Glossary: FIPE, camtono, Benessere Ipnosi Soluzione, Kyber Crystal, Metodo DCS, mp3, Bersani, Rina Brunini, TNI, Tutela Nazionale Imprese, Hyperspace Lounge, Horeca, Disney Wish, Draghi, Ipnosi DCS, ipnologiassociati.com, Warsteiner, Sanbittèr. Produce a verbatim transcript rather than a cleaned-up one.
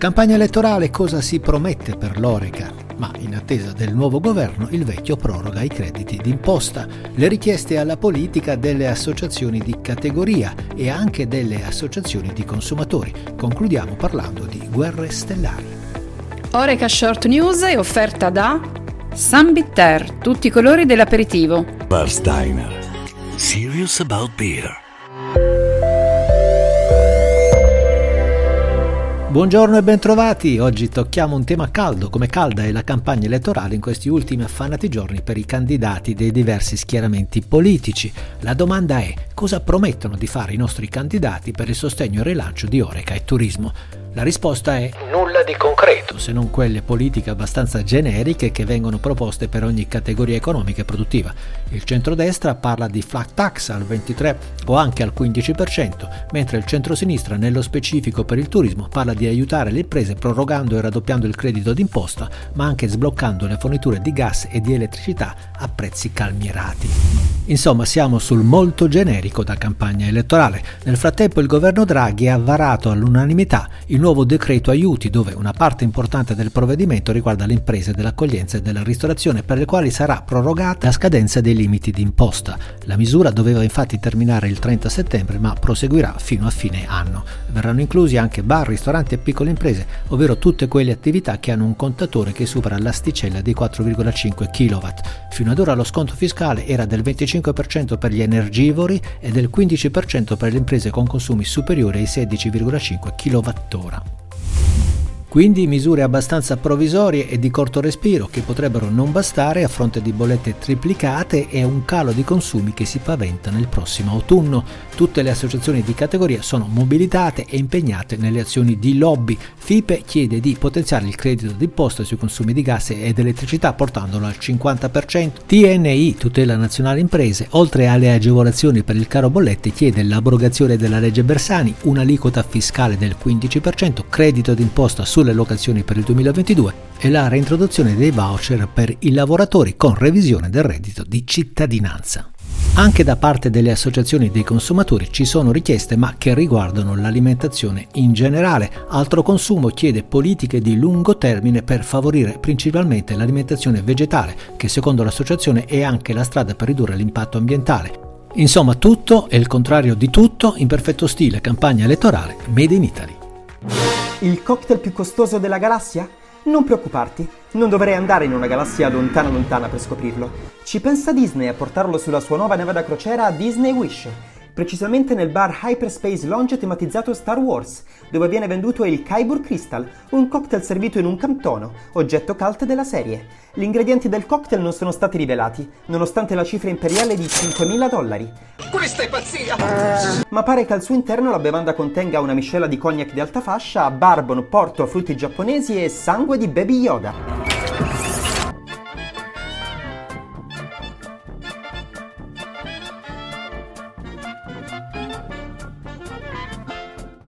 Campagna elettorale, cosa si promette per l'Horeca? Ma in attesa del nuovo governo il vecchio proroga i crediti d'imposta, le richieste alla politica delle associazioni di categoria e anche delle associazioni di consumatori. Concludiamo parlando di guerre stellari. Horeca Short News è offerta da Sanbittèr, tutti i colori dell'aperitivo. Warsteiner, serious about beer. Buongiorno e bentrovati, oggi tocchiamo un tema caldo, come calda è la campagna elettorale in questi ultimi affannati giorni per i candidati dei diversi schieramenti politici. La domanda è: cosa promettono di fare i nostri candidati per il sostegno e il rilancio di Horeca e turismo? La risposta è nulla di concreto, se non quelle politiche abbastanza generiche che vengono proposte per ogni categoria economica e produttiva. Il centrodestra parla di flat tax al ventitré o anche al quindici per cento, mentre il centrosinistra, nello specifico per il turismo, parla di aiutare le imprese prorogando e raddoppiando il credito d'imposta, ma anche sbloccando le forniture di gas e di elettricità a prezzi calmierati. Insomma, siamo sul molto generico da campagna elettorale. Nel frattempo il governo Draghi ha varato all'unanimità il nuovo decreto aiuti, dove una parte importante del provvedimento riguarda le imprese dell'accoglienza e della ristorazione, per le quali sarà prorogata la scadenza dei limiti d'imposta. La misura doveva infatti terminare il trenta settembre, ma proseguirà fino a fine anno. Verranno inclusi anche bar, ristoranti e piccole imprese, ovvero tutte quelle attività che hanno un contatore che supera l'asticella dei quattro virgola cinque chilowatt. Fino ad ora lo sconto fiscale era del venticinque per cento per gli energivori e del quindici per cento per le imprese con consumi superiori ai sedici virgola cinque chilowattora. Quindi misure abbastanza provvisorie e di corto respiro che potrebbero non bastare a fronte di bollette triplicate e un calo di consumi che si paventa nel prossimo autunno. Tutte le associazioni di categoria sono mobilitate e impegnate nelle azioni di lobby. FIPE chiede di potenziare il credito d'imposta sui consumi di gas ed elettricità portandolo al cinquanta per cento. T N I, Tutela Nazionale Imprese, oltre alle agevolazioni per il caro bollette, chiede l'abrogazione della legge Bersani, un'aliquota fiscale del quindici per cento, credito d'imposta su sulle locazioni per il duemilaventidue e la reintroduzione dei voucher per i lavoratori con revisione del reddito di cittadinanza. Anche da parte delle associazioni dei consumatori ci sono richieste, ma che riguardano l'alimentazione in generale. Altro consumo chiede politiche di lungo termine per favorire principalmente l'alimentazione vegetale, che secondo l'associazione è anche la strada per ridurre l'impatto ambientale. Insomma, tutto e il contrario di tutto in perfetto stile campagna elettorale Made in Italy. Il cocktail più costoso della galassia? Non preoccuparti, non dovrei andare in una galassia lontana lontana per scoprirlo. Ci pensa Disney a portarlo sulla sua nuova nave da crociera Disney Wish, precisamente nel bar Hyperspace Lounge tematizzato Star Wars, dove viene venduto il Kyber Crystal, un cocktail servito in un camtono, oggetto cult della serie. Gli ingredienti del cocktail non sono stati rivelati, nonostante la cifra imperiale di cinquemila dollari. Questa è pazzia! Ma pare che al suo interno la bevanda contenga una miscela di cognac di alta fascia, bourbon, porto, frutti giapponesi e sangue di Baby Yoda.